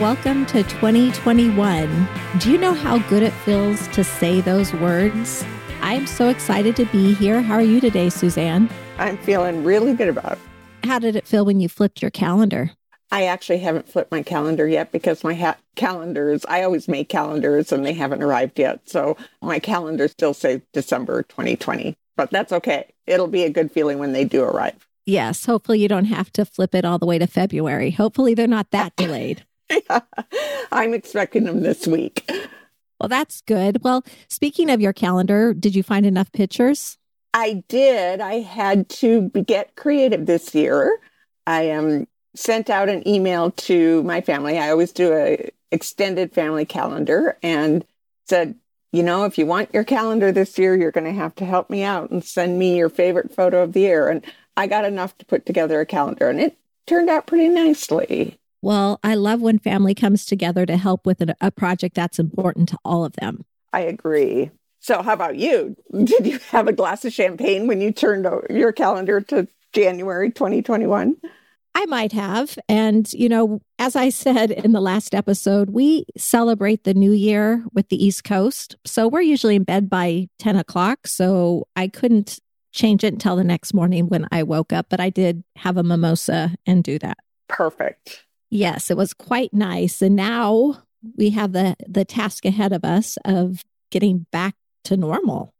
Welcome to 2021. Do you know how good it feels to say those words? I'm so excited to be here. How are you today, Suzanne? I'm feeling really good about it. How did it feel when you flipped your calendar? I actually haven't flipped my calendar yet because my calendars, I always make calendars and they haven't arrived yet. So my calendar still says December 2020, but that's okay. It'll be a good feeling when they do arrive. Yes. Hopefully you don't have to flip it all the way to February. Hopefully they're not that delayed. Yeah, I'm expecting them this week. Well, that's good. Well, speaking of your calendar, did you find enough pictures? I did. I had to get creative this year. I sent out an email to my family. I always do an extended family calendar and said, you know, if you want your calendar this year, you're going to have to help me out and send me your favorite photo of the year. And I got enough to put together a calendar and it turned out pretty nicely. Well, I love when family comes together to help with a project that's important to all of them. I agree. So how about you? Did you have a glass of champagne when you turned your calendar to January 2021? I might have. And, you know, as I said in the last episode, we celebrate the new year with the East Coast. So we're usually in bed by 10 o'clock. So I couldn't change it until the next morning when I woke up. But I did have a mimosa and do that. Perfect. Yes, it was quite nice. And now we have the task ahead of us of getting back to normal.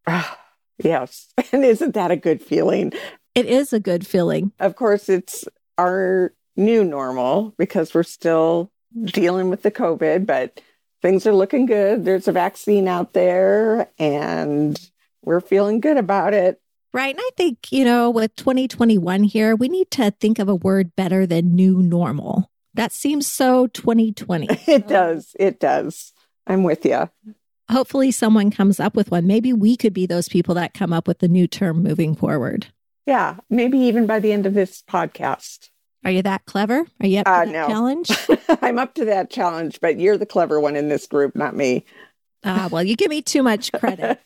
Yes. And isn't that a good feeling? It is a good feeling. Of course, it's our new normal because we're still dealing with the COVID, but things are looking good. There's a vaccine out there and we're feeling good about it. Right. And I think, you know, with 2021 here, we need to think of a word better than new normal. That seems so 2020. It does. It does. I'm with you. Hopefully someone comes up with one. Maybe we could be those people that come up with the new term moving forward. Yeah. Maybe even by the end of this podcast. Are you that clever? Are you up to that challenge? I'm up to that challenge, but you're the clever one in this group, not me. Well, you give me too much credit.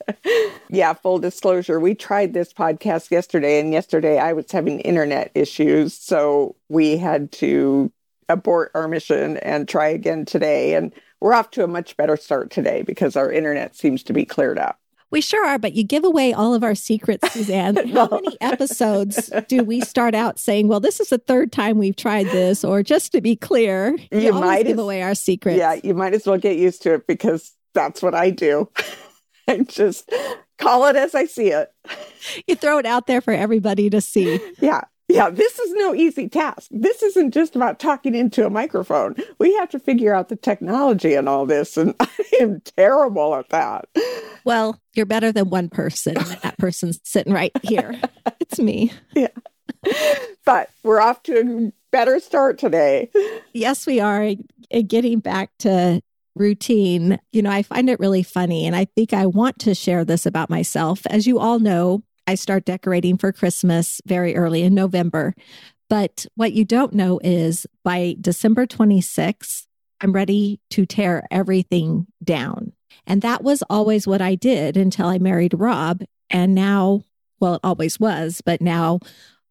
Yeah, full disclosure, we tried this podcast yesterday, and yesterday I was having internet issues, so we had to abort our mission and try again today. And we're off to a much better start today because our internet seems to be cleared up. We sure are, but you give away all of our secrets, Suzanne. No. How many episodes do we start out saying, well, this is the third time we've tried this, or just to be clear, you always give away our secrets. Yeah, you might as well get used to it because that's what I do. I just call it as I see it. You throw it out there for everybody to see. Yeah. Yeah, this is no easy task. This isn't just about talking into a microphone. We have to figure out the technology and all this, and I am terrible at that. Well, you're better than one person. That person's sitting right here. It's me. Yeah. But we're off to a better start today. Yes, we are. Getting back to routine, you know, I find it really funny, and I think I want to share this about myself. As you all know, I start decorating for Christmas very early in November. But what you don't know is by December 26th, I'm ready to tear everything down. And that was always what I did until I married Rob. And now, well, it always was, but now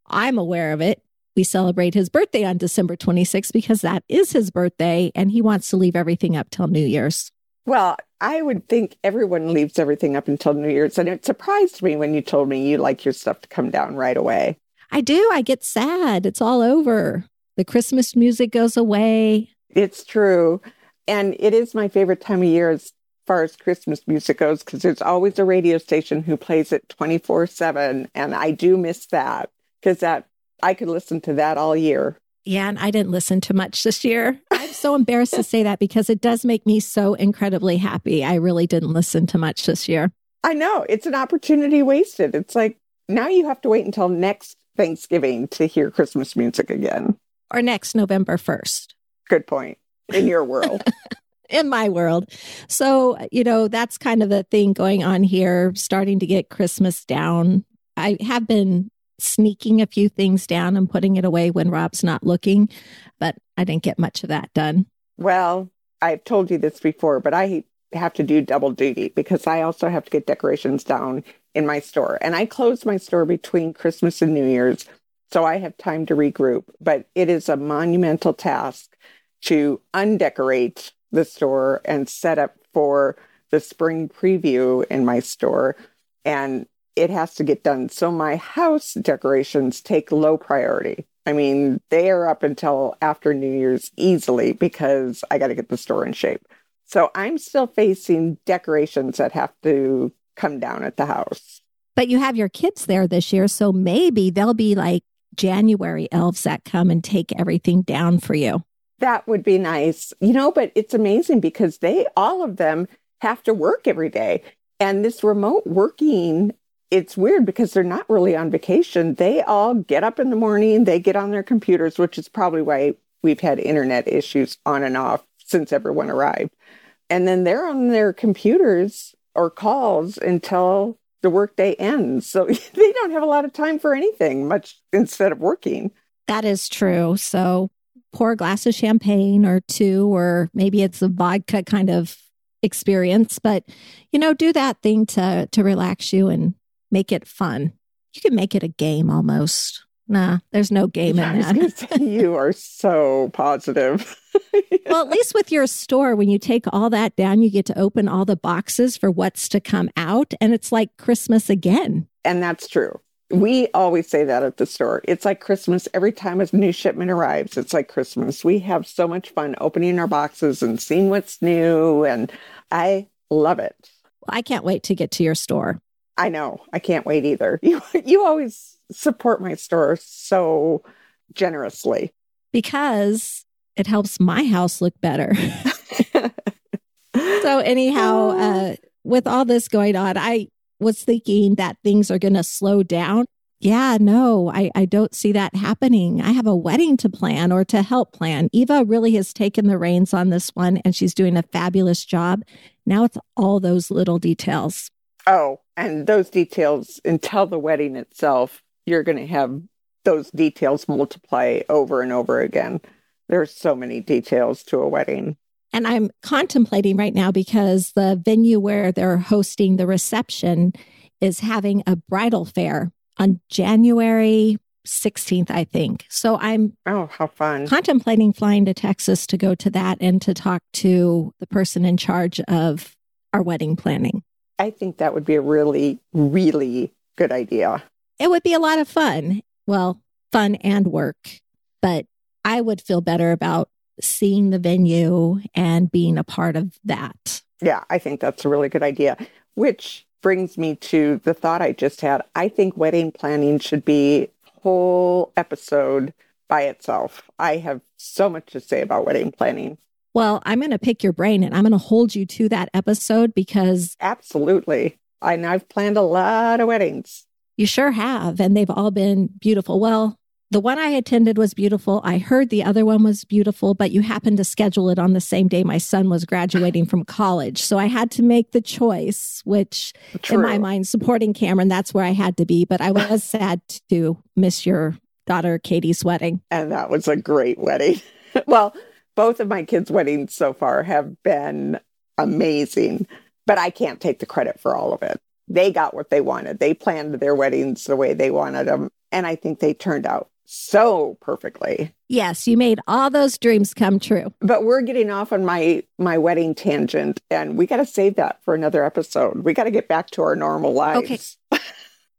I'm aware of it. We celebrate his birthday on December 26th because that is his birthday and he wants to leave everything up till New Year's. Well, I would think everyone leaves everything up until New Year's. And it surprised me when you told me you like your stuff to come down right away. I do. I get sad. It's all over. The Christmas music goes away. It's true. And it is my favorite time of year as far as Christmas music goes, because there's always a radio station who plays it 24/7. And I do miss that because I could listen to that all year. Yeah, and I didn't listen to much this year. I'm so embarrassed to say that because it does make me so incredibly happy. I really didn't listen to much this year. I know. It's an opportunity wasted. It's like now you have to wait until next Thanksgiving to hear Christmas music again. Or next November 1st. Good point. In your world. In my world. So, you know, that's kind of the thing going on here, starting to get Christmas down. I have been sneaking a few things down and putting it away when Rob's not looking, but I didn't get much of that done. Well, I've told you this before, but I have to do double duty because I also have to get decorations down in my store. And I close my store between Christmas and New Year's, so I have time to regroup, but it is a monumental task. to undecorate the store and set up for the spring preview in my store. And it has to get done. So my house decorations take low priority. I mean, they are up until after New Year's easily because I got to get the store in shape. So I'm still facing decorations that have to come down at the house. But you have your kids there this year, so maybe they'll be like January elves that come and take everything down for you. That would be nice. You know, but it's amazing because all of them have to work every day. And this remote working, it's weird because they're not really on vacation. They all get up in the morning, they get on their computers, which is probably why we've had internet issues on and off since everyone arrived. And then they're on their computers or calls until the workday ends. So they don't have a lot of time for anything much instead of working. That is true. So pour a glass of champagne or two, or maybe it's a vodka kind of experience. But, you know, do that thing to relax you and make it fun. You can make it a game almost. Nah, there's no game in that. You are so positive. Well, at least with your store, when you take all that down, you get to open all the boxes for what's to come out. And it's like Christmas again. And that's true. We always say that at the store. It's like Christmas. Every time a new shipment arrives, it's like Christmas. We have so much fun opening our boxes and seeing what's new. And I love it. I can't wait to get to your store. I know. I can't wait either. You always support my store so generously. Because it helps my house look better. So anyhow, with all this going on, I was thinking that things are going to slow down. Yeah, no, I don't see that happening. I have a wedding to plan or to help plan. Eva really has taken the reins on this one and she's doing a fabulous job. Now it's all those little details. Oh, and those details until the wedding itself. You're going to have those details multiply over and over again. There's so many details to a wedding. And I'm contemplating right now because the venue where they're hosting the reception is having a bridal fair on January 16th, I think. So I'm how fun. Contemplating flying to Texas to go to that and to talk to the person in charge of our wedding planning. I think that would be a really, really good idea. It would be a lot of fun. Well, fun and work. But I would feel better about seeing the venue and being a part of that. Yeah, I think that's a really good idea, which brings me to the thought I just had. I think wedding planning should be a whole episode by itself. I have so much to say about wedding planning. Well, I'm going to pick your brain and I'm going to hold you to that episode because... Absolutely. And I've planned a lot of weddings. You sure have. And they've all been beautiful. Well, the one I attended was beautiful. I heard the other one was beautiful, but you happened to schedule it on the same day my son was graduating from college. So I had to make the choice, which True. In my mind, supporting Cameron, that's where I had to be. But I was sad to miss your daughter Katie's wedding. And that was a great wedding. Well... Both of my kids' weddings so far have been amazing, but I can't take the credit for all of it. They got what they wanted. They planned their weddings the way they wanted them, and I think they turned out so perfectly. Yes, you made all those dreams come true. But we're getting off on my wedding tangent, and we got to save that for another episode. We got to get back to our normal lives. Okay.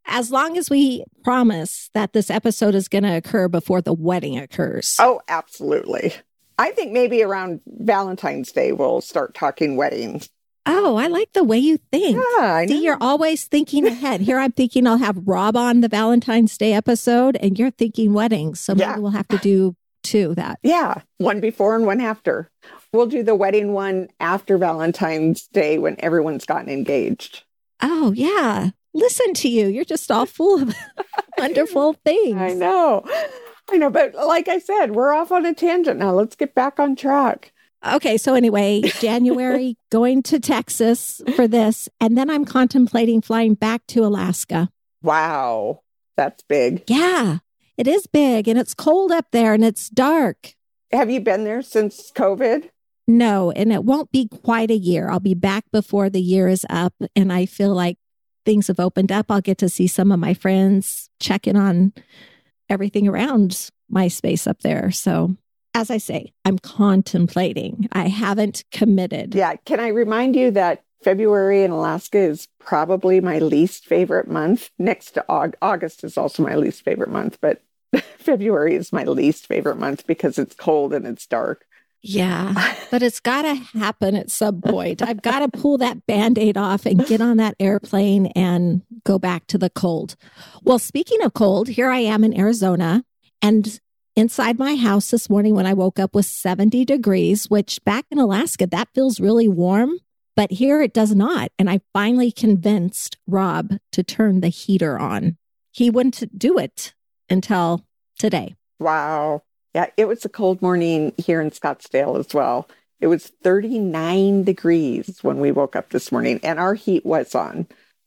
As long as we promise that this episode is going to occur before the wedding occurs. Oh, absolutely. I think maybe around Valentine's Day, we'll start talking weddings. Oh, I like the way you think. Yeah, I know. See, you're always thinking ahead. Here I'm thinking I'll have Rob on the Valentine's Day episode, and you're thinking weddings. So maybe we'll have to do two that. Yeah, one before and one after. We'll do the wedding one after Valentine's Day when everyone's gotten engaged. Oh, yeah. Listen to you. You're just all full of wonderful things. I know, but like I said, we're off on a tangent now. Let's get back on track. Okay, so anyway, January, going to Texas for this. And then I'm contemplating flying back to Alaska. Wow, that's big. Yeah, it is big. And it's cold up there and it's dark. Have you been there since COVID? No, and it won't be quite a year. I'll be back before the year is up. And I feel like things have opened up. I'll get to see some of my friends, check in on everything around my space up there. So as I say, I'm contemplating. I haven't committed. Yeah. Can I remind you that February in Alaska is probably my least favorite month. Next to August is also my least favorite month, but February is my least favorite month because it's cold and it's dark. Yeah, but it's got to happen at some point. I've got to pull that Band-Aid off and get on that airplane and go back to the cold. Well, speaking of cold, here I am in Arizona, and inside my house this morning when I woke up was 70 degrees, which back in Alaska, that feels really warm. But here it does not. And I finally convinced Rob to turn the heater on. He wouldn't do it until today. Wow. Yeah, it was a cold morning here in Scottsdale as well. It was 39 degrees when we woke up this morning and our heat was on.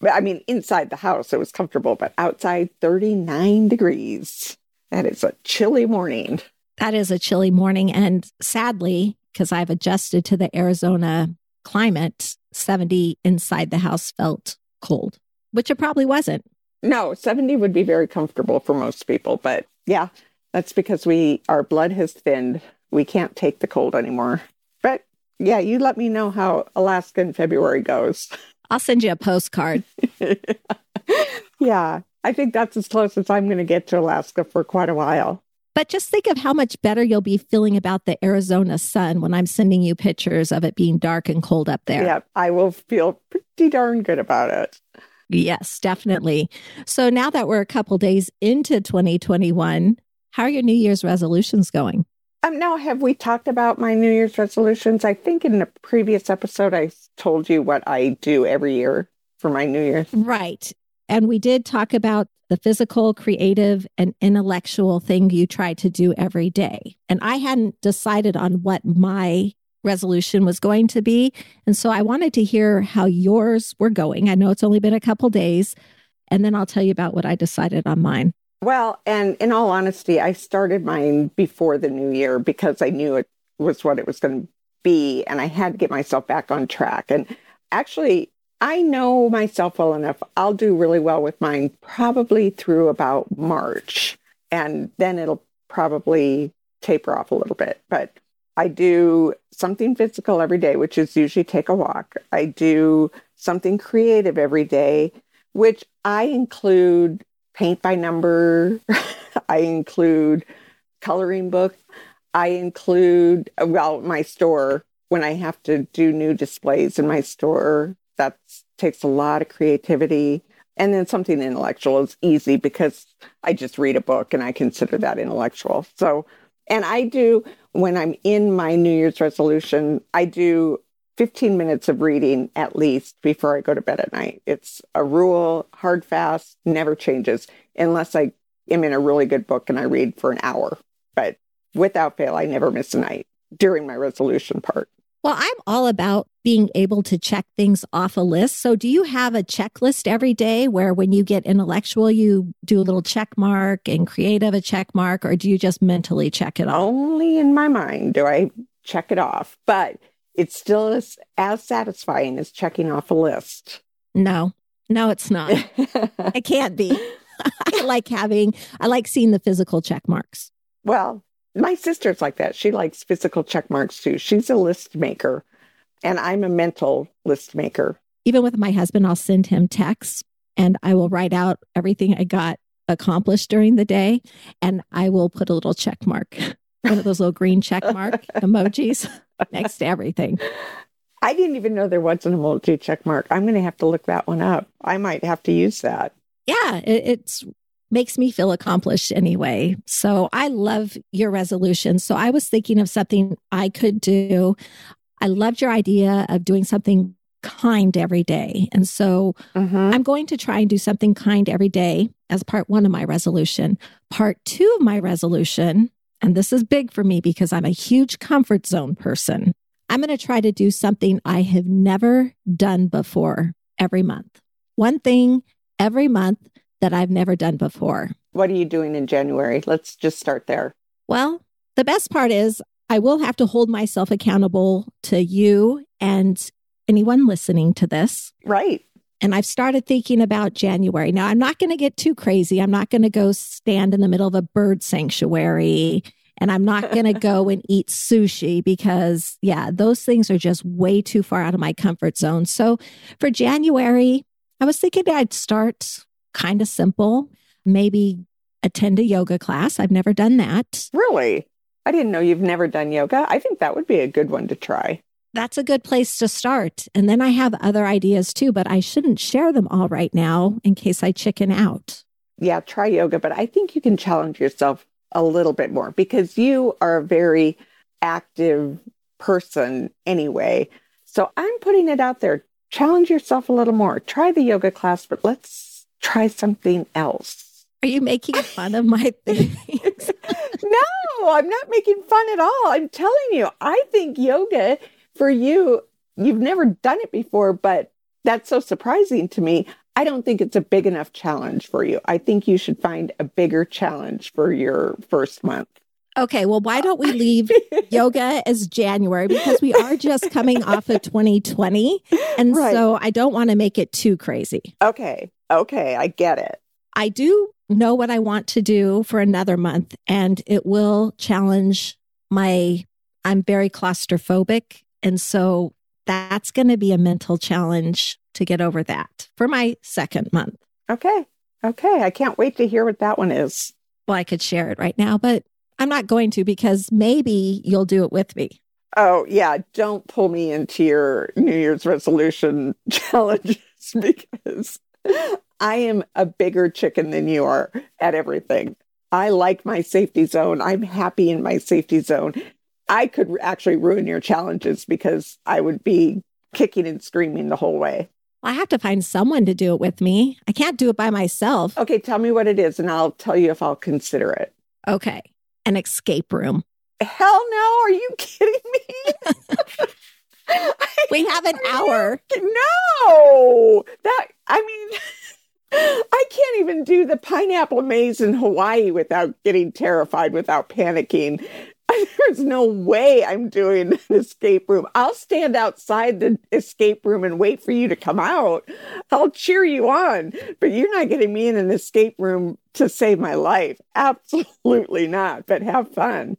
I mean, inside the house, it was comfortable, but outside 39 degrees. That is a chilly morning. That is a chilly morning. And sadly, because I've adjusted to the Arizona climate, 70 inside the house felt cold, which it probably wasn't. No, 70 would be very comfortable for most people. But yeah, that's because our blood has thinned. We can't take the cold anymore. But yeah, you let me know how Alaska in February goes. I'll send you a postcard. Yeah, I think that's as close as I'm going to get to Alaska for quite a while. But just think of how much better you'll be feeling about the Arizona sun when I'm sending you pictures of it being dark and cold up there. Yeah, I will feel pretty darn good about it. Yes, definitely. So now that we're a couple days into 2021, how are your New Year's resolutions going? Now, have we talked about my New Year's resolutions? I think in the previous episode, I told you what I do every year for my New Year's. Right. And we did talk about the physical, creative, and intellectual thing you try to do every day. And I hadn't decided on what my resolution was going to be. And so I wanted to hear how yours were going. I know it's only been a couple days. And then I'll tell you about what I decided on mine. Well, and in all honesty, I started mine before the new year because I knew it was what it was going to be. And I had to get myself back on track. And actually, I know myself well enough. I'll do really well with mine probably through about March, and then it'll probably taper off a little bit. But I do something physical every day, which is usually take a walk. I do something creative every day, which I include paint by number. I include coloring book. I include, well, my store, when I have to do new displays in my store. That takes a lot of creativity. And then something intellectual is easy because I just read a book and I consider that intellectual. So, and I do, when I'm in my New Year's resolution, I do 15 minutes of reading at least before I go to bed at night. It's a rule, hard fast, never changes, unless I am in a really good book and I read for an hour. But without fail, I never miss a night during my resolution part. Well, I'm all about being able to check things off a list. So do you have a checklist every day where when you get intellectual, you do a little check mark and creative a check mark, or do you just mentally check it off? Only in my mind do I check it off, but it still is as satisfying as checking off a list. No, it's not. It can't be. I like seeing the physical check marks. Well, my sister's like that. She likes physical check marks too. She's a list maker, and I'm a mental list maker. Even with my husband, I'll send him texts and I will write out everything I got accomplished during the day, and I will put a little check mark, one of those little green check mark emojis next to everything. I didn't even know there was an emoji check mark. I'm going to have to look that one up. I might have to use that. Yeah, it's makes me feel accomplished anyway. So I love your resolution. So I was thinking of something I could do. I loved your idea of doing something kind every day. And so I'm going to try and do something kind every day as part one of my resolution. Part two of my resolution, and this is big for me because I'm a huge comfort zone person, I'm going to try to do something I have never done before every month. One thing every month that I've never done before. What are you doing in January? Let's just start there. Well, the best part is I will have to hold myself accountable to you and anyone listening to this. Right. And I've started thinking about January. Now, I'm not going to get too crazy. I'm not going to go stand in the middle of a bird sanctuary And I'm not going to go and eat sushi because, yeah, those things are just way too far out of my comfort zone. So for January, I was thinking I'd start kind of simple, maybe attend a yoga class. I've never done that. Really? I didn't know you've never done yoga. I think that would be a good one to try. That's a good place to start. And then I have other ideas too, but I shouldn't share them all right now in case I chicken out. Yeah, try yoga, but I think you can challenge yourself a little bit more because you are a very active person anyway. So I'm putting it out there. Challenge yourself a little more. Try the yoga class, but let's try something else. Are you making fun of my things? No, I'm not making fun at all. I'm telling you, I think yoga for you, you've never done it before, but that's so surprising to me. I don't think it's a big enough challenge for you. I think you should find a bigger challenge for your first month. Okay, well, why don't we leave yoga as January? Because we are just coming off of 2020. And so I don't want to make it too crazy. Okay, I get it. I do know what I want to do for another month, and it will challenge I'm very claustrophobic. And so that's going to be a mental challenge to get over that for my second month. Okay. I can't wait to hear what that one is. Well, I could share it right now, but I'm not going to because maybe you'll do it with me. Oh, yeah. Don't pull me into your New Year's resolution challenges because I am a bigger chicken than you are at everything. I like my safety zone. I'm happy in my safety zone. I could actually ruin your challenges because I would be kicking and screaming the whole way. I have to find someone to do it with me. I can't do it by myself. Okay, tell me what it is and I'll tell you if I'll consider it. Okay, an escape room. Hell no, are you kidding me? We have an hour. No, I can't even do the pineapple maze in Hawaii without getting terrified, without panicking. There's no way I'm doing an escape room. I'll stand outside the escape room and wait for you to come out. I'll cheer you on, but you're not getting me in an escape room to save my life. Absolutely not, but have fun.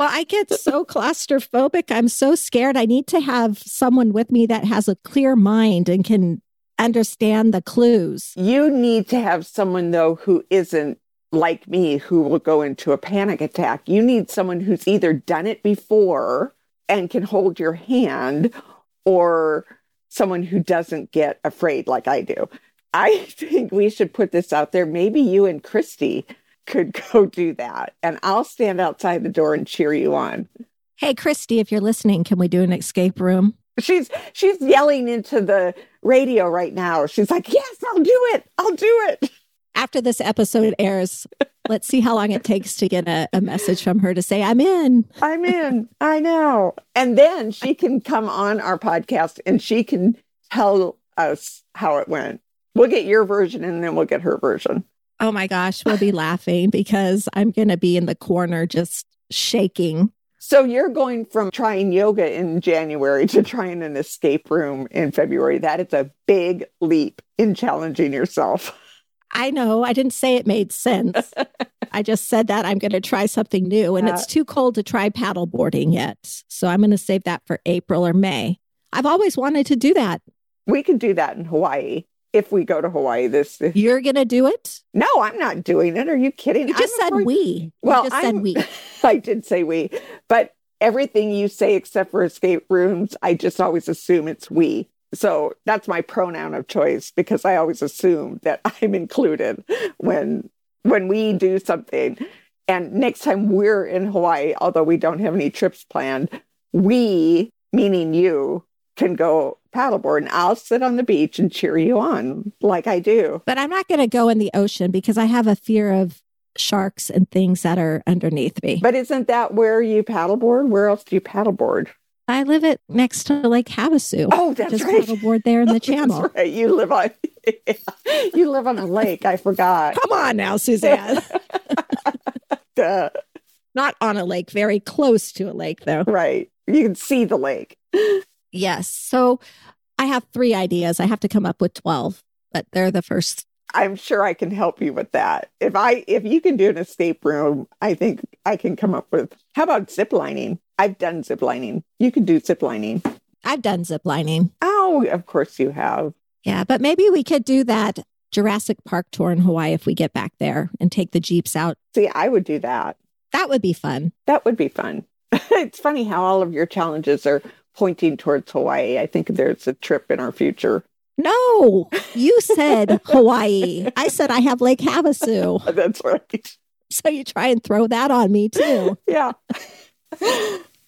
Well, I get so claustrophobic. I'm so scared. I need to have someone with me that has a clear mind and can understand the clues. You need to have someone, though, who isn't like me, who will go into a panic attack. You need someone who's either done it before and can hold your hand or someone who doesn't get afraid like I do. I think we should put this out there. Maybe you and Christy could go do that, and I'll stand outside the door and cheer you on. Hey, Christy, if you're listening, can we do an escape room? She's yelling into the radio right now. She's like, yes, I'll do it. After this episode airs, let's see how long it takes to get a message from her to say, I'm in. I know. And then she can come on our podcast and she can tell us how it went. We'll get your version and then we'll get her version. Oh my gosh, we'll be laughing because I'm going to be in the corner just shaking. So you're going from trying yoga in January to trying an escape room in February. That is a big leap in challenging yourself. I know. I didn't say it made sense. I just said that I'm going to try something new, and it's too cold to try paddleboarding yet. So I'm going to save that for April or May. I've always wanted to do that. We could do that in Hawaii if we go to Hawaii this year. You're going to do it? No, I'm not doing it. Are you kidding? You just said we. Well, I said we. I did say we, but everything you say except for escape rooms, I just always assume it's we. So that's my pronoun of choice because I always assume that I'm included when we do something. And next time we're in Hawaii, although we don't have any trips planned, we, meaning you, can go paddleboard and I'll sit on the beach and cheer you on like I do. But I'm not going to go in the ocean because I have a fear of sharks and things that are underneath me. But isn't that where you paddleboard? Where else do you paddleboard? I live it next to Lake Havasu. Oh, that's just right. Just paddleboard there in the channel. That's right. You live on a lake. I forgot. Come on now, Suzanne. Not on a lake. Very close to a lake, though. Right. You can see the lake. Yes. So I have 3 ideas. I have to come up with 12, but they're the first I'm sure I can help you with that. If you can do an escape room, I think I can come up with. How about zip lining? I've done zip lining. You can do zip lining. I've done zip lining. Oh, of course you have. Yeah, but maybe we could do that Jurassic Park tour in Hawaii if we get back there and take the Jeeps out. See, I would do that. That would be fun. That would be fun. It's funny how all of your challenges are pointing towards Hawaii. I think there's a trip in our future. No, you said Hawaii. I said I have Lake Havasu. That's right. So you try and throw that on me too. Yeah.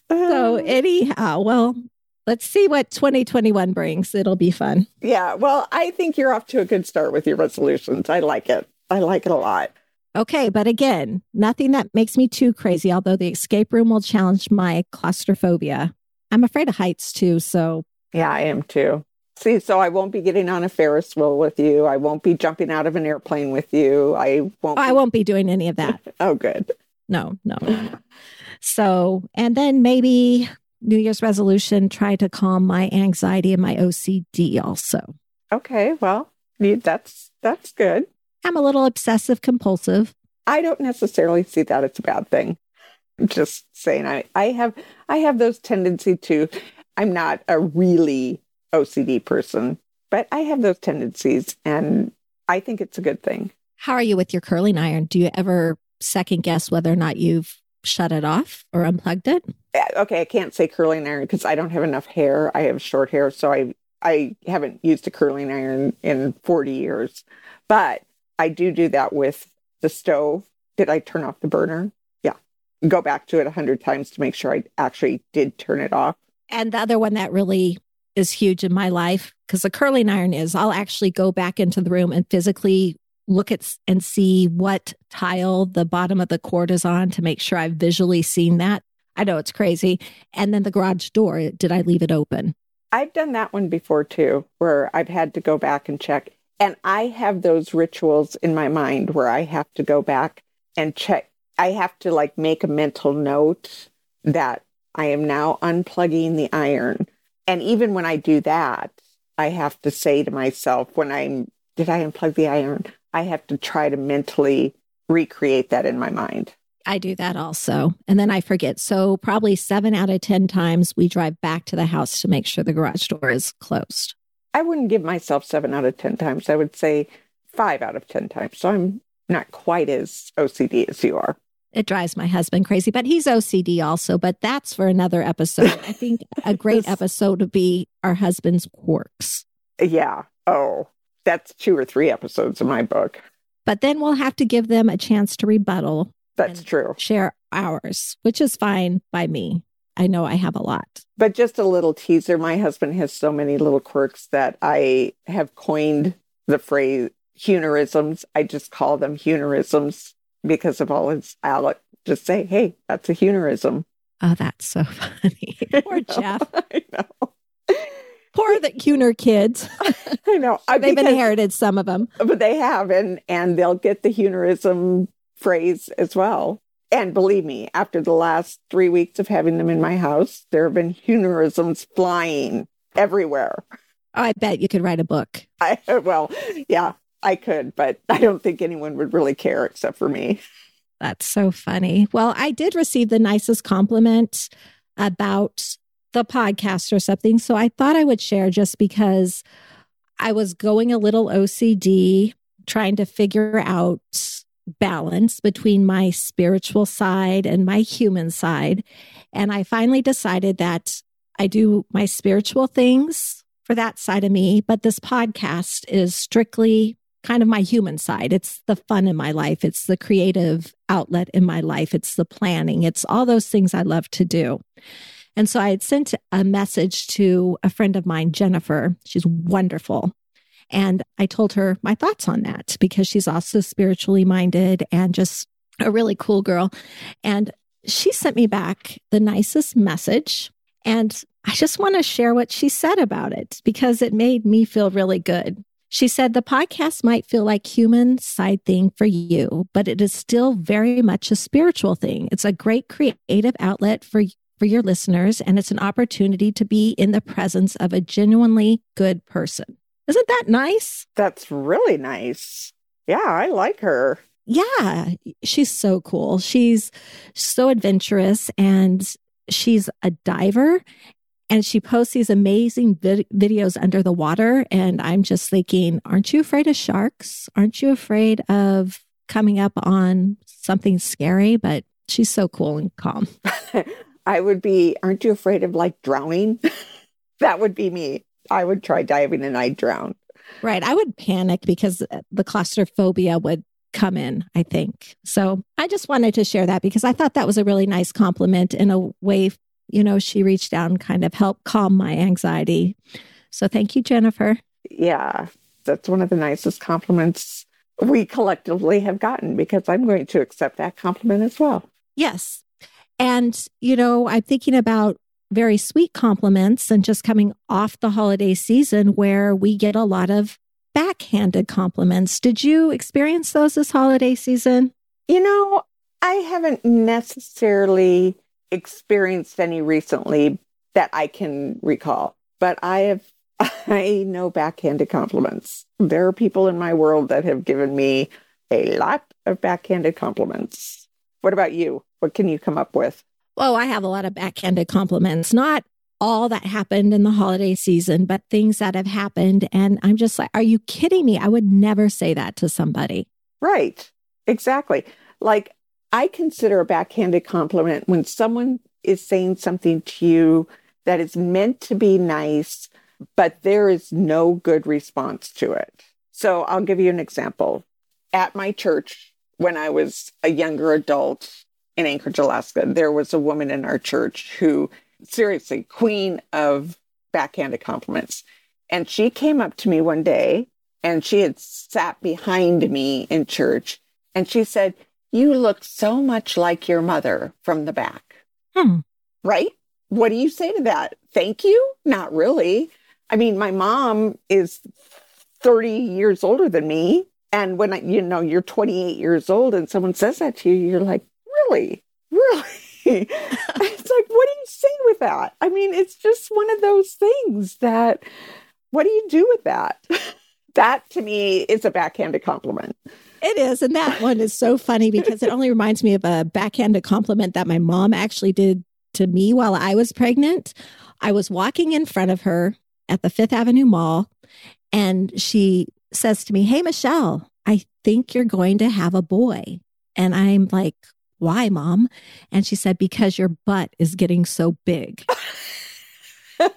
So anyhow, well, let's see what 2021 brings. It'll be fun. Yeah. Well, I think you're off to a good start with your resolutions. I like it. I like it a lot. Okay. But again, nothing that makes me too crazy, although the escape room will challenge my claustrophobia. I'm afraid of heights too. So yeah, I am too. See, so I won't be getting on a Ferris wheel with you. I won't be jumping out of an airplane with you. I won't be doing any of that. Oh, good. No. So, and then maybe New Year's resolution, try to calm my anxiety and my OCD also. Okay, well, that's good. I'm a little obsessive compulsive. I don't necessarily see that as a bad thing. I'm just saying I have those tendencies too. I'm not a really OCD person, but I have those tendencies and I think it's a good thing. How are you with your curling iron? Do you ever second guess whether or not you've shut it off or unplugged it? Okay, I can't say curling iron because I don't have enough hair. I have short hair, so I haven't used a curling iron in 40 years. But I do that with the stove. Did I turn off the burner? Yeah. Go back to it 100 times to make sure I actually did turn it off. And the other one that really is huge in my life, because the curling iron is, I'll actually go back into the room and physically look at and see what tile the bottom of the cord is on to make sure I've visually seen that. I know it's crazy. And then the garage door, did I leave it open? I've done that one before too, where I've had to go back and check. And I have those rituals in my mind where I have to go back and check. I have to like make a mental note that I am now unplugging the iron. And even when I do that, I have to say to myself, did I unplug the iron? I have to try to mentally recreate that in my mind. I do that also. And then I forget. So probably 7 out of 10 times we drive back to the house to make sure the garage door is closed. I wouldn't give myself 7 out of 10 times. I would say 5 out of 10 times. So I'm not quite as OCD as you are. It drives my husband crazy, but he's OCD also, but that's for another episode. I think a great episode would be our husband's quirks. Yeah. Oh, that's 2 or 3 episodes in my book. But then we'll have to give them a chance to rebuttal. That's true. Share ours, which is fine by me. I know I have a lot. But just a little teaser. My husband has so many little quirks that I have coined the phrase humorisms. I just call them humorisms. Because of all his, I'll just say, hey, that's a humorism. Oh, that's so funny. Poor Jeff. I know. Poor the Cuner kids. I know. They've inherited some of them. But they have, and they'll get the humorism phrase as well. And believe me, after the last 3 weeks of having them in my house, there have been humorisms flying everywhere. Oh, I bet you could write a book. Well, yeah. I could, but I don't think anyone would really care except for me. That's so funny. Well, I did receive the nicest compliment about the podcast or something. So I thought I would share just because I was going a little OCD, trying to figure out balance between my spiritual side and my human side. And I finally decided that I do my spiritual things for that side of me, but this podcast is strictly kind of my human side. It's the fun in my life. It's the creative outlet in my life. It's the planning. It's all those things I love to do. And so I had sent a message to a friend of mine, Jennifer. She's wonderful. And I told her my thoughts on that because she's also spiritually minded and just a really cool girl. And she sent me back the nicest message. And I just want to share what she said about it because it made me feel really good. She said, the podcast might feel like human side thing for you, but it is still very much a spiritual thing. It's a great creative outlet for your listeners, and it's an opportunity to be in the presence of a genuinely good person. Isn't that nice? That's really nice. Yeah, I like her. Yeah, she's so cool. She's so adventurous, and she's a diver, and she posts these amazing videos under the water. And I'm just thinking, aren't you afraid of sharks? Aren't you afraid of coming up on something scary? But she's so cool and calm. I would be, aren't you afraid of like drowning? That would be me. I would try diving and I'd drown. Right. I would panic because the claustrophobia would come in, I think. So I just wanted to share that because I thought that was a really nice compliment in a way. You know, she reached out and kind of helped calm my anxiety. So thank you, Jennifer. Yeah, that's one of the nicest compliments we collectively have gotten, because I'm going to accept that compliment as well. Yes. And, you know, I'm thinking about very sweet compliments and just coming off the holiday season where we get a lot of backhanded compliments. Did you experience those this holiday season? You know, I haven't necessarily experienced any recently that I can recall, but I know backhanded compliments. There are people in my world that have given me a lot of backhanded compliments. What about you? What can you come up with? Well, I have a lot of backhanded compliments, not all that happened in the holiday season, but things that have happened. And I'm just like, are you kidding me? I would never say that to somebody. Right. Exactly. Like, I consider a backhanded compliment when someone is saying something to you that is meant to be nice, but there is no good response to it. So I'll give you an example. At my church, when I was a younger adult in Anchorage, Alaska, there was a woman in our church who, seriously, queen of backhanded compliments. And she came up to me one day, and she had sat behind me in church, and she said, "You look so much like your mother from the back." Right? What do you say to that? Thank you? Not really. I mean, my mom is 30 years older than me. And when you're 28 years old and someone says that to you, you're like, really? Really? It's like, what do you say with that? I mean, it's just one of those things that, what do you do with that? That to me is a backhanded compliment. It is. And that one is so funny because it only reminds me of a backhanded compliment that my mom actually did to me while I was pregnant. I was walking in front of her at the Fifth Avenue Mall, and she says to me, "Hey, Michelle, I think you're going to have a boy." And I'm like, "Why, Mom?" And she said, "Because your butt is getting so big." So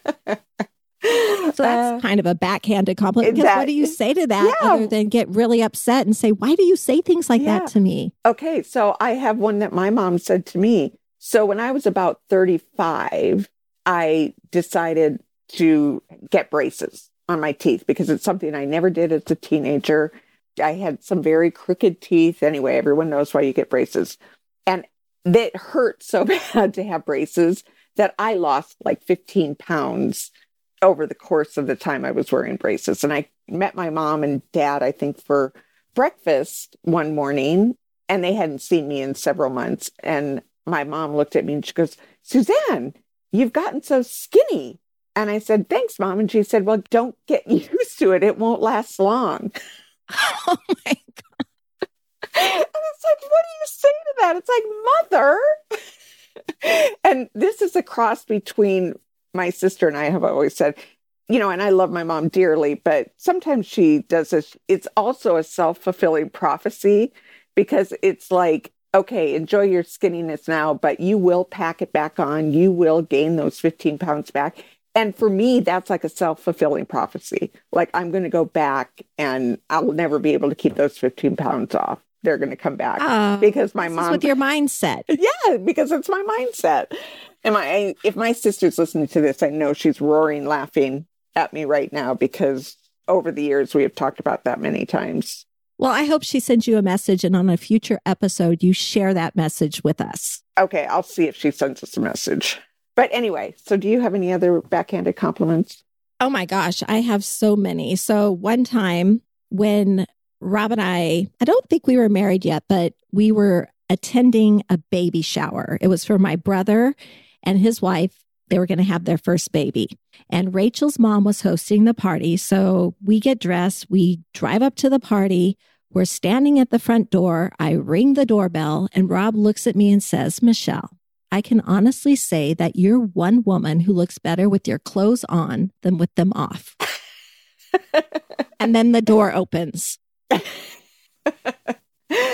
that's kind of a backhanded compliment. Because what do you say to that other than get really upset and say, why do you say things like that to me? Okay, so I have one that my mom said to me. So when I was about 35, I decided to get braces on my teeth because it's something I never did as a teenager. I had some very crooked teeth. Anyway, everyone knows why you get braces. And it hurt so bad to have braces that I lost like 15 pounds over the course of the time I was wearing braces. And I met my mom and dad, I think, for breakfast one morning, and they hadn't seen me in several months. And my mom looked at me and she goes, "Suzanne, you've gotten so skinny." And I said, "Thanks, Mom." And she said, "Well, don't get used to it. It won't last long." Oh my God. And it's like, what do you say to that? It's like, mother. And this is a cross between my sister and I have always said, you know, and I love my mom dearly, but sometimes she does this. It's also a self-fulfilling prophecy because it's like, okay, enjoy your skinniness now, but you will pack it back on. You will gain those 15 pounds back. And for me, that's like a self-fulfilling prophecy. Like, I'm going to go back and I'll never be able to keep those 15 pounds off. They're going to come back because my mom. Is with your mindset. Yeah, because it's my mindset. And if my sister's listening to this, I know she's roaring, laughing at me right now because over the years we have talked about that many times. Well, I hope she sends you a message, and on a future episode, you share that message with us. Okay, I'll see if she sends us a message. But anyway, so do you have any other backhanded compliments? Oh my gosh, I have so many. So one time when Rob and I don't think we were married yet, but we were attending a baby shower. It was for my brother and his wife, They were going to have their first baby. And Rachel's mom was hosting the party. So we get dressed. We drive up to the party. We're standing at the front door. I ring the doorbell and Rob looks at me and says, "Michelle, I can honestly say that you're one woman who looks better with your clothes on than with them off." And then the door opens. Do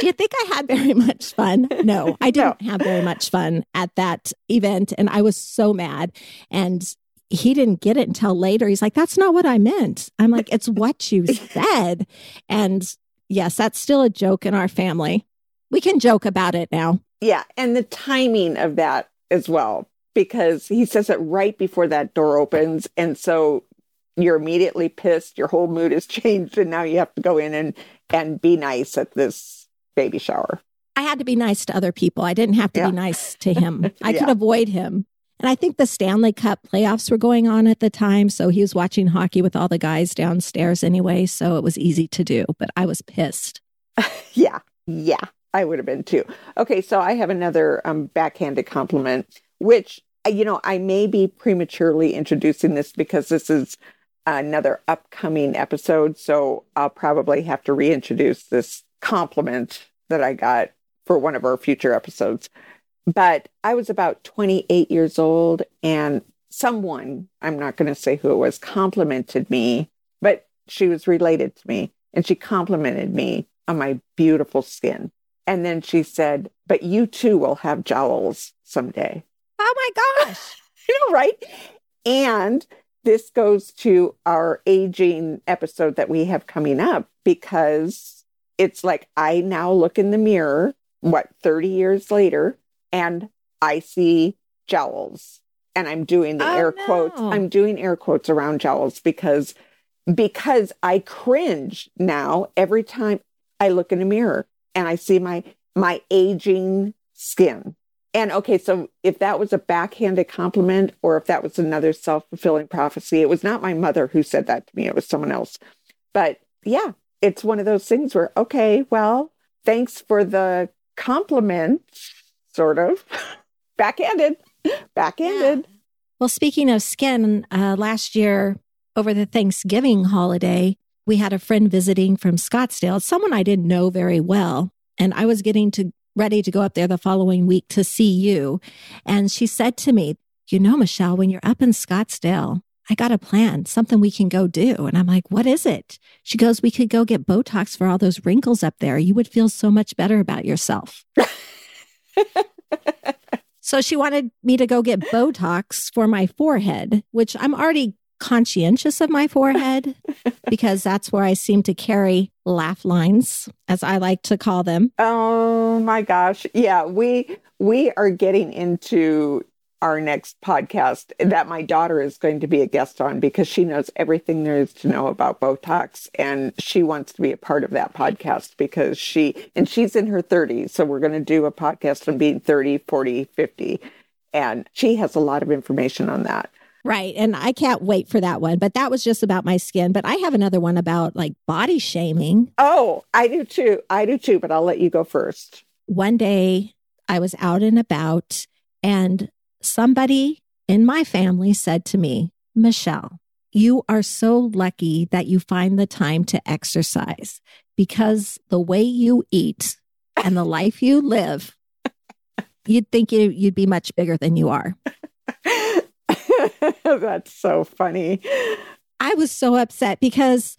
you think I had very much fun? No, I didn't have very much fun at that event. And I was so mad. And he didn't get it until later. He's like, "That's not what I meant." I'm like, "It's what you said." And yes, that's still a joke in our family. We can joke about it now. Yeah. And the timing of that as well, because he says it right before that door opens. And so you're immediately pissed. Your whole mood has changed. And now you have to go in and be nice at this baby shower. I had to be nice to other people. I didn't have to be nice to him. I could avoid him. And I think the Stanley Cup playoffs were going on at the time. So he was watching hockey with all the guys downstairs anyway. So it was easy to do. But I was pissed. Yeah, I would have been too. Okay, so I have another backhanded compliment, which, you know, I may be prematurely introducing this because this is another upcoming episode. So I'll probably have to reintroduce this compliment that I got for one of our future episodes. But I was about 28 years old and someone, I'm not going to say who it was, complimented me, but she was related to me and she complimented me on my beautiful skin. And then she said, "But you too will have jowls someday." Oh my gosh. You know, right? And this goes to our aging episode that we have coming up, because it's like I now look in the mirror, 30 years later, and I see jowls. And I'm doing the air quotes. I'm doing air quotes around jowls because I cringe now every time I look in a mirror and I see my aging skin. And okay, so if that was a backhanded compliment or if that was another self-fulfilling prophecy, it was not my mother who said that to me. It was someone else. But yeah, it's one of those things where, okay, well, thanks for the compliment, sort of. Backhanded. Yeah. Well, speaking of skin, last year over the Thanksgiving holiday, we had a friend visiting from Scottsdale, someone I didn't know very well. And I was getting ready to go up there the following week to see you. And she said to me, "You know, Michelle, when you're up in Scottsdale, I got a plan, something we can go do." And I'm like, "What is it?" She goes, "We could go get Botox for all those wrinkles up there. You would feel so much better about yourself." So she wanted me to go get Botox for my forehead, which I'm already conscientious of my forehead because that's where I seem to carry laugh lines, as I like to call them. Oh my gosh. Yeah, we are getting into our next podcast that my daughter is going to be a guest on because she knows everything there is to know about Botox and she wants to be a part of that podcast because she's in her 30s. So we're going to do a podcast on being 30, 40, 50. And she has a lot of information on that. Right. And I can't wait for that one. But that was just about my skin. But I have another one about like body shaming. Oh, I do too. But I'll let you go first. One day I was out and about and somebody in my family said to me, "Michelle, you are so lucky that you find the time to exercise because the way you eat and the life you live, you'd think you'd be much bigger than you are." That's so funny. I was so upset because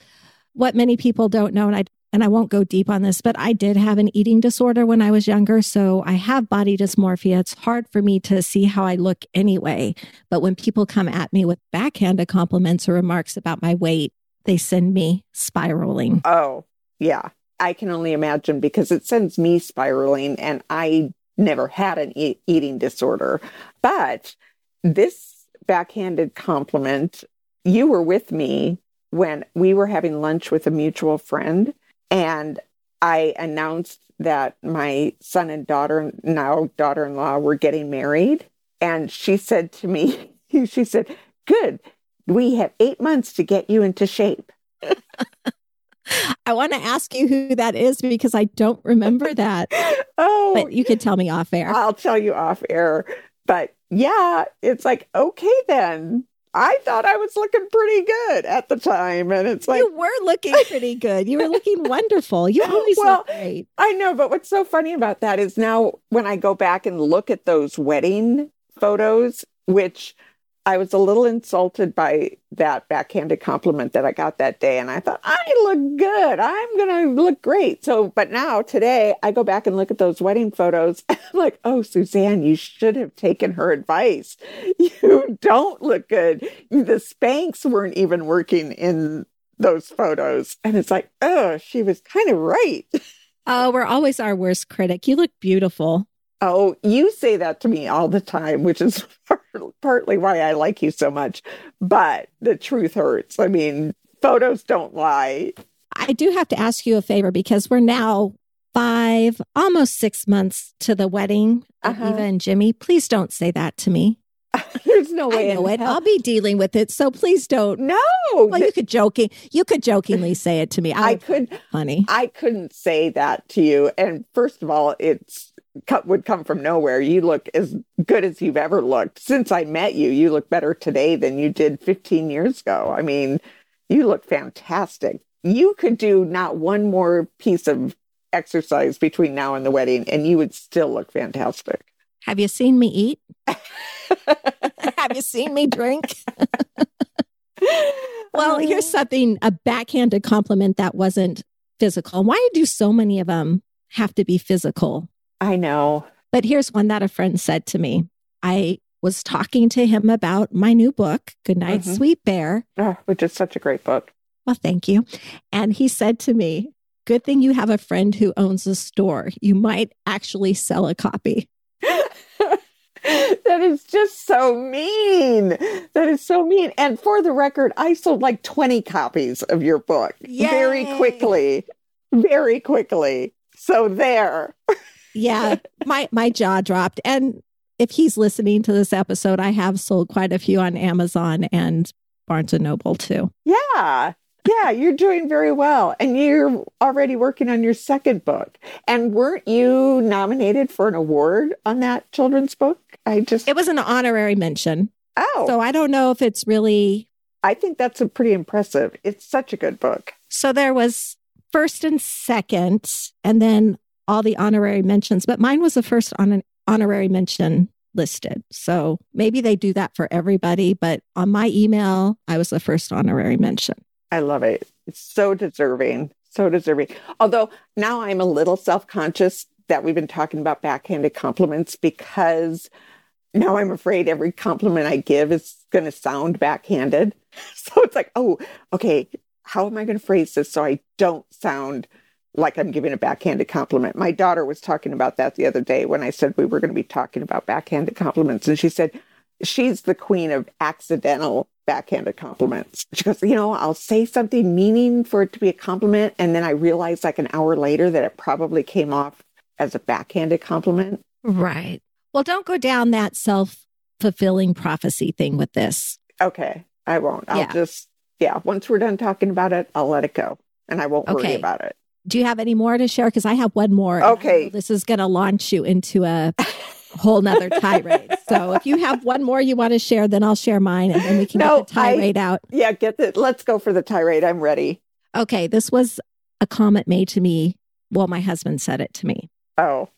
what many people don't know, and I won't go deep on this, but I did have an eating disorder when I was younger. So I have body dysmorphia. It's hard for me to see how I look anyway. But when people come at me with backhanded compliments or remarks about my weight, they send me spiraling. Oh, yeah. I can only imagine because it sends me spiraling and I never had an eating disorder. But this backhanded compliment. You were with me when we were having lunch with a mutual friend, and I announced that my son and daughter, now daughter-in-law, were getting married. And she said to me, she said, "Good, we have 8 months to get you into shape." I want to ask you who that is because I don't remember that. But you could tell me off air. I'll tell you off air. But yeah, it's like, okay, then. I thought I was looking pretty good at the time. And it's like... You were looking pretty good. You were looking wonderful. You always look great. I know, but what's so funny about that is now when I go back and look at those wedding photos, which I was a little insulted by that backhanded compliment that I got that day. And I thought, I look good. I'm going to look great. So, but now today I go back and look at those wedding photos. And I'm like, oh, Suzanne, you should have taken her advice. You don't look good. The Spanx weren't even working in those photos. And it's like, oh, she was kind of right. Oh, we're always our worst critic. You look beautiful. Oh, you say that to me all the time, which is partly why I like you so much. But the truth hurts. I mean, photos don't lie. I do have to ask you a favor because we're now almost 6 months to the wedding of Eva and Jimmy. Please don't say that to me. There's no way. I know it. I'll be dealing with it. So please don't. No. Well, you could jokingly say it to me. Honey, I couldn't say that to you. And first of all, it's would come from nowhere. You look as good as you've ever looked. Since I met you, you look better today than you did 15 years ago. I mean, you look fantastic. You could do not one more piece of exercise between now and the wedding, and you would still look fantastic. Have you seen me eat? Have you seen me drink? Well, here's something, a backhanded compliment that wasn't physical. Why do so many of them have to be physical? I know. But here's one that a friend said to me. I was talking to him about my new book, Goodnight, Sweet Bear. Oh, which is such a great book. Well, thank you. And he said to me, good thing you have a friend who owns a store. You might actually sell a copy. That is just so mean. That is so mean. And for the record, I sold like 20 copies of your book. Yay. Very quickly. So there. Yeah, my jaw dropped. And if he's listening to this episode, I have sold quite a few on Amazon and Barnes & Noble too. Yeah, you're doing very well. And you're already working on your second book. And weren't you nominated for an award on that children's book? It was an honorary mention. Oh. So I don't know if it's really... I think that's pretty impressive. It's such a good book. So there was first and second, and then all the honorary mentions, but mine was the first on an honorary mention listed. So maybe they do that for everybody, but on my email, I was the first honorary mention. I love it. It's so deserving, so deserving. Although now I'm a little self-conscious that we've been talking about backhanded compliments because now I'm afraid every compliment I give is going to sound backhanded. So it's like, oh, okay, how am I going to phrase this so I don't sound like I'm giving a backhanded compliment? My daughter was talking about that the other day when I said we were going to be talking about backhanded compliments. And she said, she's the queen of accidental backhanded compliments. She goes, I'll say something meaning for it to be a compliment. And then I realize like an hour later that it probably came off as a backhanded compliment. Right. Well, don't go down that self-fulfilling prophecy thing with this. Okay. I won't. Once we're done talking about it, I'll let it go. And I won't worry about it. Do you have any more to share? Because I have one more. Okay. This is going to launch you into a whole nother tirade. So if you have one more you want to share, then I'll share mine and then we can get the tirade out. Yeah, let's go for the tirade. I'm ready. Okay. This was a comment made to me. Well, my husband said it to me. Oh.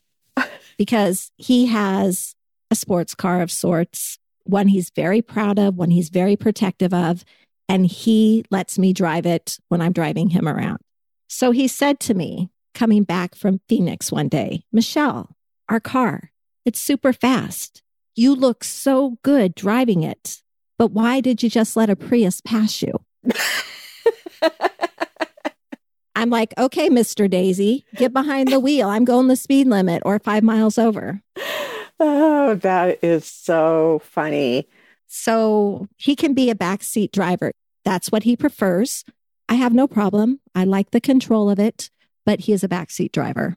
Because he has a sports car of sorts, one he's very proud of, one he's very protective of, and he lets me drive it when I'm driving him around. So he said to me, coming back from Phoenix one day, Michelle, our car, it's super fast. You look so good driving it, but why did you just let a Prius pass you? I'm like, okay, Mr. Daisy, get behind the wheel. I'm going the speed limit or 5 miles over. Oh, that is so funny. So he can be a backseat driver. That's what he prefers. I have no problem. I like the control of it, but he is a backseat driver.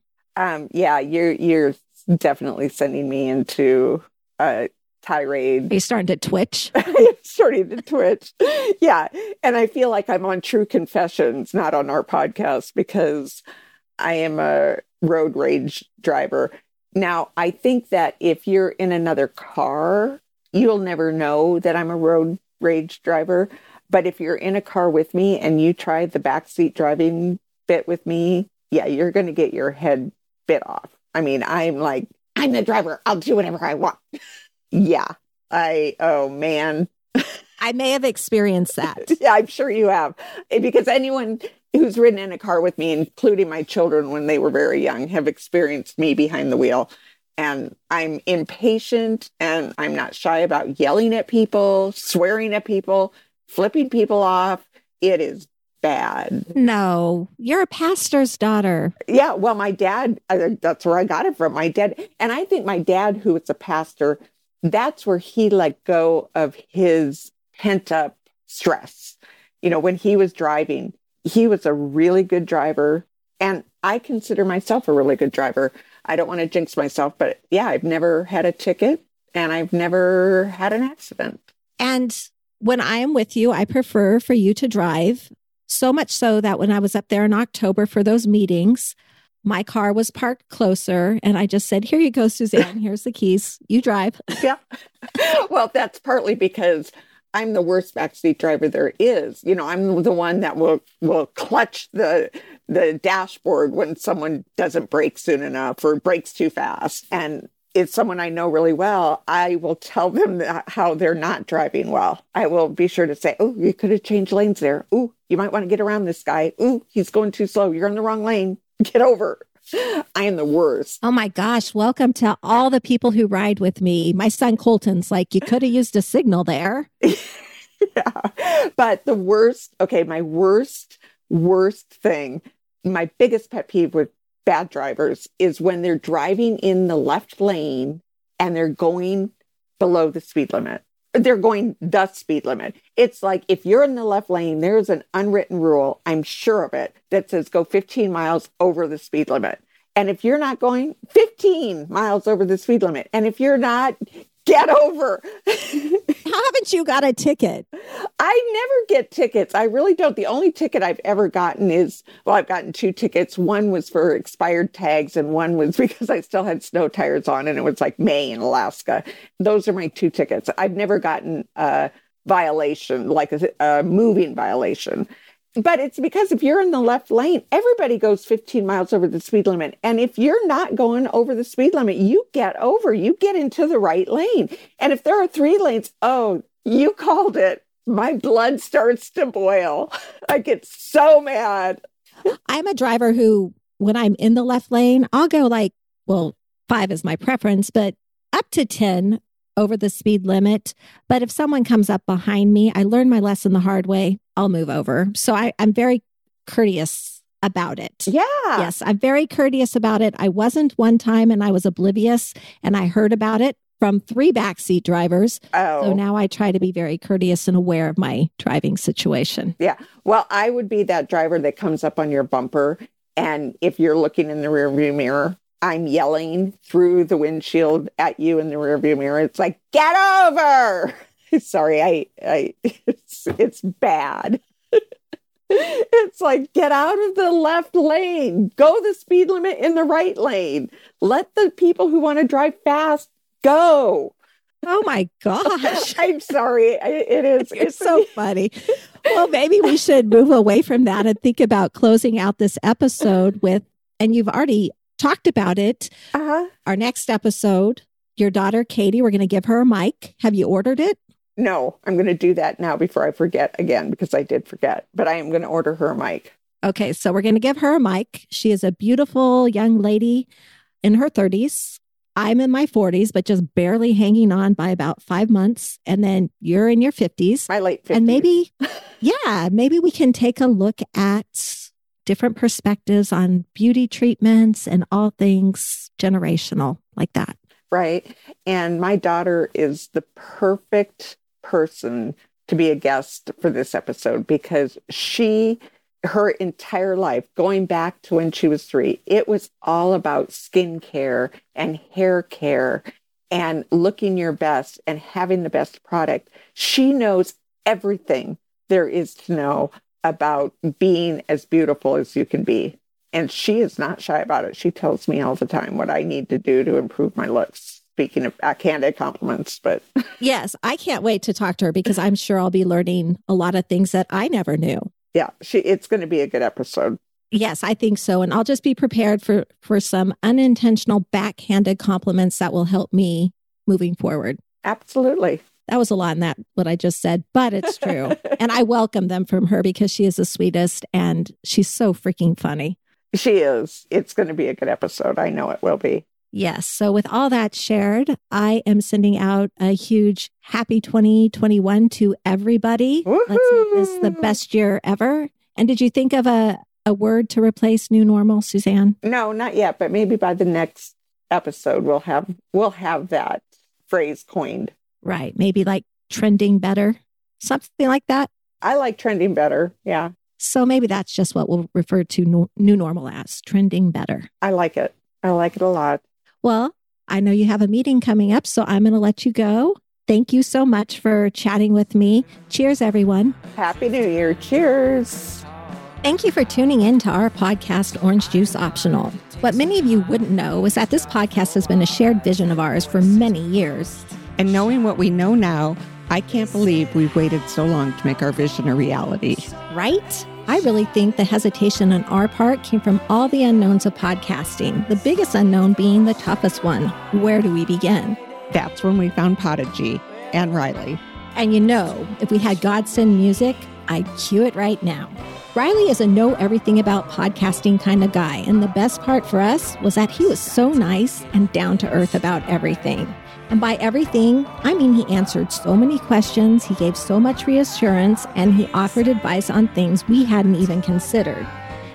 Yeah, you're definitely sending me into a tirade. Are you starting to twitch? I'm starting to twitch. Yeah, and I feel like I'm on True Confessions, not on our podcast, because I am a road rage driver. Now, I think that if you're in another car you'll never know that I'm a road rage driver. But if you're in a car with me and you try the backseat driving bit with me, yeah, you're going to get your head bit off. I mean, I'm like, I'm the driver. I'll do whatever I want. Yeah. Oh man. I may have experienced that. Yeah, I'm sure you have. Because anyone who's ridden in a car with me, including my children when they were very young, have experienced me behind the wheel. And I'm impatient and I'm not shy about yelling at people, swearing at people, flipping people off. It is bad. No, you're a pastor's daughter. Yeah, well, my dad, that's where I got it from, my dad. And I think my dad, who is a pastor, that's where he let go of his pent-up stress. You know, when he was driving, he was a really good driver. And I consider myself a really good driver. I don't want to jinx myself, but yeah, I've never had a ticket and I've never had an accident. And when I am with you, I prefer for you to drive. So much so that when I was up there in October for those meetings, my car was parked closer and I just said, here you go, Suzanne, here's the keys, you drive. Yeah. Well, that's partly because I'm the worst backseat driver there is. You know, I'm the one that will clutch the dashboard when someone doesn't brake soon enough or brakes too fast. And it's someone I know really well. I will tell them how they're not driving well. I will be sure to say, oh, you could have changed lanes there. Oh, you might want to get around this guy. Oh, he's going too slow. You're in the wrong lane. Get over. I am the worst. Oh my gosh. Welcome to all the people who ride with me. My son Colton's like, you could have used a signal there. Yeah. But the worst, okay, my worst thing, my biggest pet peeve with bad drivers is when they're driving in the left lane and they're going below the speed limit. They're going the speed limit. It's like, if you're in the left lane, there's an unwritten rule, I'm sure of it, that says go 15 miles over the speed limit. And if you're not going 15 miles over the speed limit, and if you're not, get over. Haven't you got a ticket? I never get tickets. I really don't. The only ticket I've ever gotten is, well, I've gotten two tickets. One was for expired tags and one was because I still had snow tires on and it was like May in Alaska. Those are my two tickets. I've never gotten a violation, like a moving violation. But it's because if you're in the left lane, everybody goes 15 miles over the speed limit. And if you're not going over the speed limit, you get over, you get into the right lane. And if there are three lanes, oh, you called it. My blood starts to boil. I get so mad. I'm a driver who, when I'm in the left lane, I'll go like, well, 5 is my preference, but up to 10 over the speed limit. But if someone comes up behind me, I learned my lesson the hard way. I'll move over. So I'm very courteous about it. Yeah. Yes, I'm very courteous about it. I wasn't one time and I was oblivious and I heard about it from 3 backseat drivers. Oh. So now I try to be very courteous and aware of my driving situation. Yeah. Well, I would be that driver that comes up on your bumper. And if you're looking in the rearview mirror, I'm yelling through the windshield at you in the rearview mirror. It's like, get over. Sorry, it's bad. It's like, get out of the left lane. Go the speed limit in the right lane. Let the people who want to drive fast go. Oh my gosh. I'm sorry. It is. It's so funny. Well, maybe we should move away from that and think about closing out this episode with, and you've already talked about it. Uh-huh. Our next episode, your daughter, Katie, we're going to give her a mic. Have you ordered it? No, I'm going to do that now before I forget again, because I did forget, but I am going to order her a mic. Okay, so we're going to give her a mic. She is a beautiful young lady in her 30s. I'm in my 40s, but just barely hanging on by about 5 months. And then you're in your 50s. My late 50s. And maybe, maybe we can take a look at different perspectives on beauty treatments and all things generational like that. Right. And my daughter is the perfect person to be a guest for this episode because her entire life, going back to when she was 3, it was all about skincare and hair care and looking your best and having the best product. She knows everything there is to know about being as beautiful as you can be. And she is not shy about it. She tells me all the time what I need to do to improve my looks. Speaking of backhanded compliments, but yes, I can't wait to talk to her because I'm sure I'll be learning a lot of things that I never knew. Yeah, it's going to be a good episode. Yes, I think so. And I'll just be prepared for some unintentional backhanded compliments that will help me moving forward. Absolutely. That was a lot in that, what I just said, but it's true. And I welcome them from her because she is the sweetest and she's so freaking funny. She is. It's going to be a good episode. I know it will be. Yes. So with all that shared, I am sending out a huge happy 2021 to everybody. Woo-hoo! Let's make this the best year ever. And did you think of a word to replace new normal, Suzanne? No, not yet. But maybe by the next episode, we'll have that phrase coined. Right. Maybe like trending better, something like that. I like trending better. Yeah. So maybe that's just what we'll refer to new normal as, trending better. I like it. I like it a lot. Well, I know you have a meeting coming up, so I'm going to let you go. Thank you so much for chatting with me. Cheers, everyone. Happy New Year. Cheers. Thank you for tuning in to our podcast, Orange Juice Optional. What many of you wouldn't know is that this podcast has been a shared vision of ours for many years. And knowing what we know now, I can't believe we've waited so long to make our vision a reality. Right? I really think the hesitation on our part came from all the unknowns of podcasting, the biggest unknown being the toughest one. Where do we begin? That's when we found Podigy and Riley. And you know, if we had Godsend music, I'd cue it right now. Riley is a know-everything about podcasting kind of guy, and the best part for us was that he was so nice and down-to-earth about everything. And by everything, I mean he answered so many questions, he gave so much reassurance, and he offered advice on things we hadn't even considered.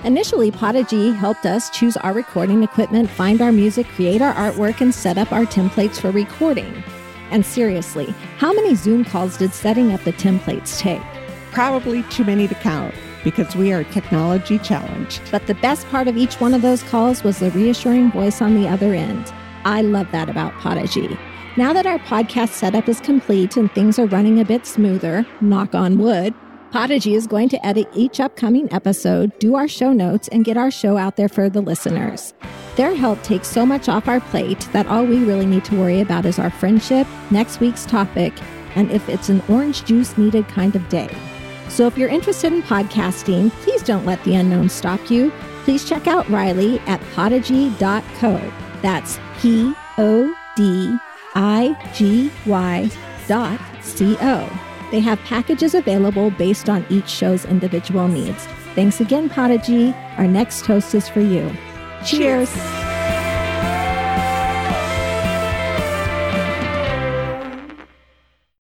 Initially, Podigy helped us choose our recording equipment, find our music, create our artwork, and set up our templates for recording. And seriously, how many Zoom calls did setting up the templates take? Probably too many to count, because we are technology challenged. But the best part of each one of those calls was the reassuring voice on the other end. I love that about Podigy. Now that our podcast setup is complete and things are running a bit smoother, knock on wood, Podigy is going to edit each upcoming episode, do our show notes, and get our show out there for the listeners. Their help takes so much off our plate that all we really need to worry about is our friendship, next week's topic, and if it's an orange juice needed kind of day. So if you're interested in podcasting, please don't let the unknown stop you. Please check out Riley at podigy.co. That's PODIGY.co. They have packages available based on each show's individual needs. Thanks again, Podigy. Our next toast is for you. Cheers.